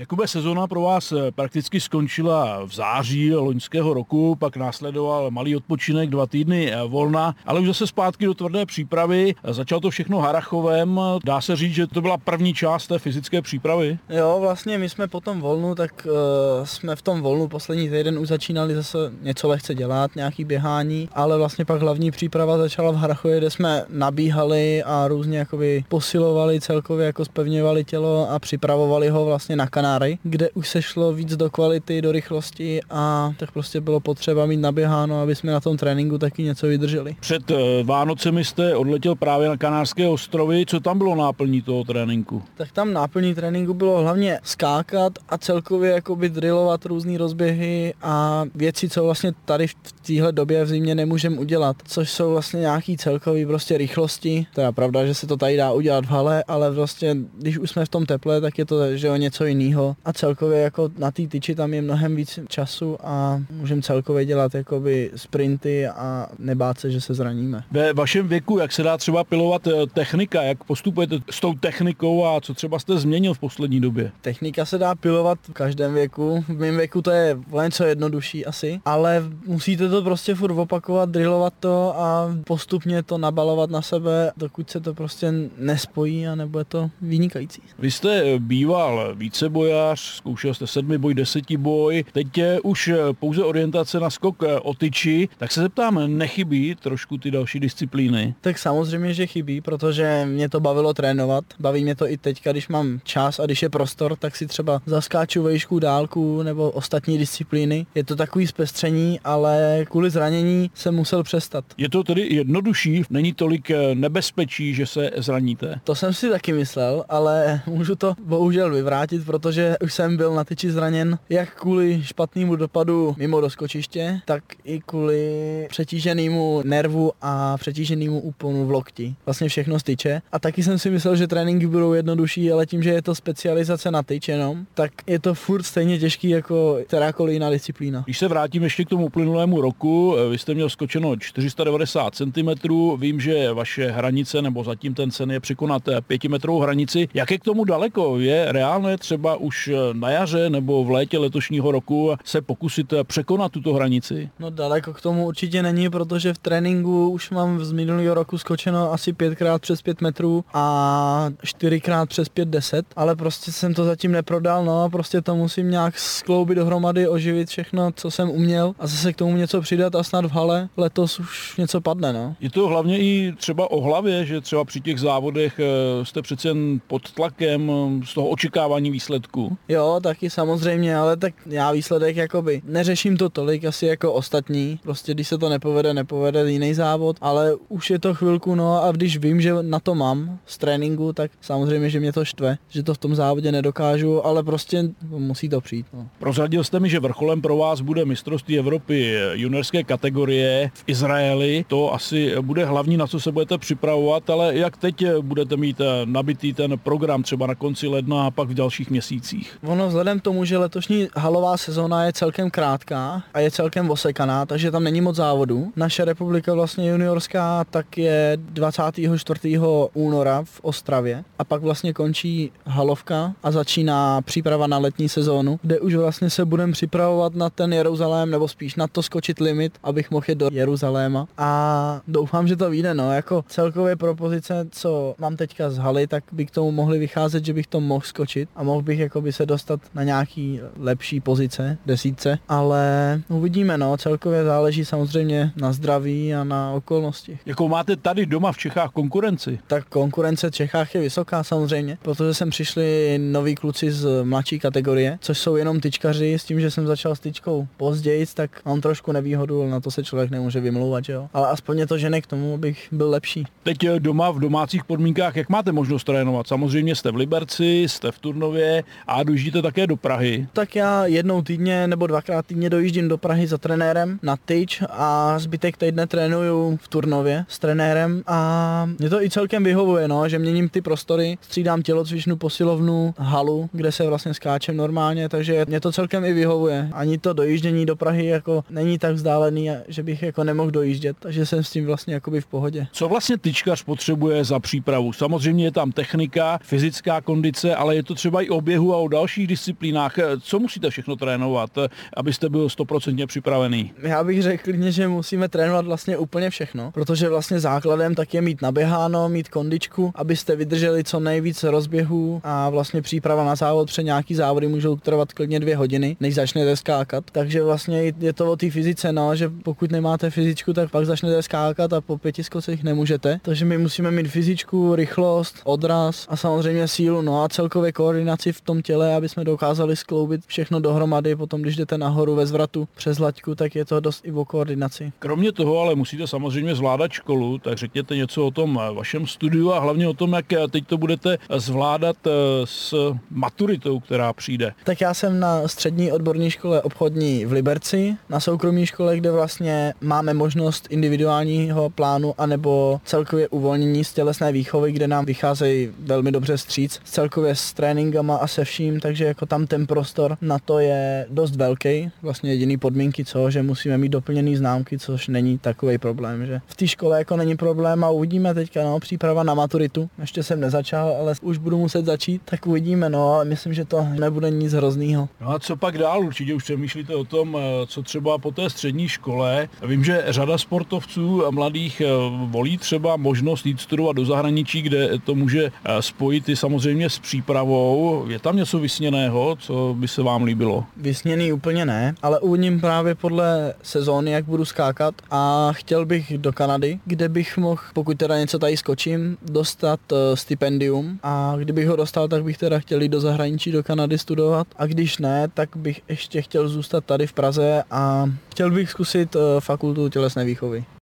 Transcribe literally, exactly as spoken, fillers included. Jakube, sezóna pro vás prakticky skončila v září loňského roku, pak následoval malý odpočinek, dva týdny volna, ale už zase zpátky do tvrdé přípravy. Začalo to všechno Harachovem. Dá se říct, že to byla první část té fyzické přípravy? Jo, vlastně my jsme po tom volnu, tak uh, jsme v tom volnu poslední týden už začínali zase něco lehce dělat, nějaký běhání, ale vlastně pak hlavní příprava začala v Harachově, kde jsme nabíhali a různě jakoby posilovali celkově, jako zpevňovali tělo a připravovali ho vlastně na Kanáry, kde už se šlo víc do kvality, do rychlosti a tak prostě bylo potřeba mít naběháno, aby jsme na tom tréninku taky něco vydrželi. Před Vánocemi jste odletěl právě na Kanárské ostrovy. Co tam bylo náplní toho tréninku? Tak tam náplní tréninku bylo hlavně skákat a celkově jakoby drillovat různý rozběhy a věci, co vlastně tady v téhle době v zimě nemůžeme udělat, což jsou vlastně nějaký celkový prostě rychlosti. To je pravda, že se to tady dá udělat v hale, ale vlastně když už jsme v tom teple, tak je to, že jo, něco jinýho. A celkově jako na té tyči tam je mnohem víc času a můžeme celkově dělat jakoby sprinty a nebát se, že se zraníme. Ve vašem věku, jak se dá třeba pilovat technika, jak postupujete s tou technikou a co třeba jste změnil v poslední době? Technika se dá pilovat v každém věku. V mém věku to je něco jednodušší asi, ale musíte to prostě furt opakovat, drillovat to a postupně to nabalovat na sebe, dokud se to prostě nespojí a nebude to vynikající. Vy jste býval vícebojař, zkoušel jste sedmi boj, deseti boj, teď je už pouze orientace na skok o tyči, tak se zeptám, nechybí trošku ty další disciplíny? Tak samozřejmě, že chybí, protože mě to bavilo trénovat, baví mě to i teďka, když mám čas a když je prostor, tak si třeba zaskáču vejšku, dálku nebo ostatní disciplíny. Je to takový zpestření, ale kvůli zranění jsem musel přestat. Je to tedy jednodušší, není tolik nebezpečí, že se zraníte? To jsem si taky myslel, ale můžu to bohužel vyvrátit, protože už jsem byl na tyči zraněn jak kvůli špatnému dopadu mimo doskočiště, tak i kvůli přetíženému nervu a přetíženému úponu v lokti. Vlastně všechno z tyče. A taky jsem si myslel, že tréninky budou jednodušší, ale tím, že je to specializace na tyč jenom, tak je to furt stejně těžký jako kterákoliv jiná disciplína. Když se vrátím ještě k tomu uplynulému roku, vy jste měl skočeno čtyři sta devadesát centimetrů, vím, že vaše hranice, nebo zatím ten cen je překonat pětimetrovou hranici. Jak je k tomu daleko? Je reálné třeba už na jaře nebo v létě letošního roku se pokusit překonat tuto hranici? No daleko k tomu určitě není, protože v tréninku už mám z minulého roku skočeno asi pětkrát přes pět metrů a čtyřikrát přes pět deset, ale prostě jsem to zatím neprodal, no a prostě to musím nějak skloubit dohromady, oživit všechno, co jsem uměl a zase k tomu něco přidat a snad v hale letos už něco padne, no. Je to hlavně i třeba o hlavě, že třeba při těch závodech jste přece jen pod tlakem z toho očekávání výsledku? Jo, taky samozřejmě, ale tak já výsledek jakoby neřeším to tolik asi jako ostatní, prostě když se to nepovede, nepovede jiný závod, ale už je to chvilku, no a když vím, že na to mám z tréninku, tak samozřejmě, že mě to štve, že to v tom závodě nedokážu, ale prostě musí to přijít, no. Prozradil jste mi, že vrcholem pro vás bude mistrovství Evropy juniorské kategorie v Izraeli, to asi bude hlavní, na co se budete připravovat, ale jak teď budete mít nabitý ten program třeba na konci ledna a pak v dalších měsících? Ono vzhledem k tomu, že letošní halová sezóna je celkem krátká a je celkem osekaná, takže tam není moc závodů. Naše republika vlastně juniorská tak je dvacátého čtvrtého února v Ostravě a pak vlastně končí halovka a začíná příprava na letní sezónu, kde už vlastně se budeme připravovat na ten Jeruzalém, nebo spíš na to skočit limit, abych mohl jít do Jeruzaléma a doufám, že to vyjde, no, jako celkově propozice, co mám teďka z haly, tak by k tomu mohli vycházet, že bych to mohl skočit a mohl bych jakoby se dostat na nějaký lepší pozice, desítce, ale uvidíme, no, celkově záleží samozřejmě na zdraví a na okolnosti. Jakou máte tady doma v Čechách konkurenci? Tak konkurence v Čechách je vysoká samozřejmě, protože sem přišli noví kluci z mladší kategorie, což jsou jenom tyčkaři, s tím, že jsem začal s tyčkou později, tak mám trošku nevýhodu, na to se člověk nemůže vymlouvat, že jo. Ale aspoň je to žene k tomu, abych byl lepší. Teď doma v domácích podmínkách, jak máte možnost trénovat? Samozřejmě jste v Liberci, jste v Turnově a dojíždíte také do Prahy. Tak já jednou týdně nebo dvakrát týdně dojíždím do Prahy za trenérem na tyč a zbytek týdne trénuju v Turnově s trenérem a mě to i celkem vyhovuje, no, že měním ty prostory, střídám tělocvičnu, posilovnu, halu, kde se vlastně skáčem normálně, takže mě to celkem i vyhovuje. Ani to dojíždění do Prahy jako není tak vzdálený, že bych jako nemohl dojíždět, takže jsem s tím vlastně jakoby v pohodě. Co vlastně tyčkař potřebuje za přípravu? Samozřejmě je tam technika, fyzická kondice, ale je to třeba i o běhu běhu a o dalších disciplínách. Co musíte všechno trénovat, abyste byl stoprocentně připravený? Já bych řekl, že musíme trénovat vlastně úplně všechno, protože vlastně základem tak je mít naběháno, mít kondičku, abyste vydrželi co nejvíc rozběhů a vlastně příprava na závod, před nějaký závody můžou trvat klidně dvě hodiny, než začnete skákat. Takže vlastně je to o té fyzice, no, že pokud nemáte fyzičku, tak pak začnete skákat a po pěti skocích nemůžete. Takže my musíme mít fyzičku, rychlost, odraz a samozřejmě sílu, no a celkově koordinaci v tom těle, aby jsme dokázali skloubit všechno dohromady. Potom, když jdete nahoru ve zvratu přes laťku, tak je to dost i o koordinaci. Kromě toho ale musíte samozřejmě zvládat školu, tak řekněte něco o tom vašem studiu a hlavně o tom, jak teď to budete zvládat s maturitou, která přijde. Tak já jsem na střední odborné škole obchodní v Liberci, na soukromé škole, kde vlastně máme možnost individuálního plánu anebo celkově uvolnění z tělesné výchovy, kde nám vycházejí velmi dobře vstříc, celkově s tréninkama a se vším, takže jako tam ten prostor na to je dost velký. Vlastně jediný podmínky, co, že musíme mít doplněný známky, což není takový problém, že v té škole jako není problém a uvidíme teďka, no, příprava na maturitu. Ještě jsem nezačal, ale už budu muset začít, tak uvidíme, no, ale myslím, že to nebude nic hroznýho. No a co pak dál? Určitě už přemýšlíte o tom, co třeba po té střední škole. Vím, že řada sportovců a mladých volí třeba možnost jít studovat do zahraničí, kde to může spojit i samozřejmě s přípravou. Je tam něco vysněného, co by se vám líbilo? Vysněný úplně ne, ale uvidím právě podle sezóny, jak budu skákat, a chtěl bych do Kanady, kde bych mohl, pokud teda něco tady skočím, dostat stipendium, a kdybych ho dostal, tak bych teda chtěl jít do zahraničí, do Kanady studovat, a když ne, tak bych ještě chtěl zůstat tady v Praze a chtěl bych zkusit fakultu tělesné výchovy.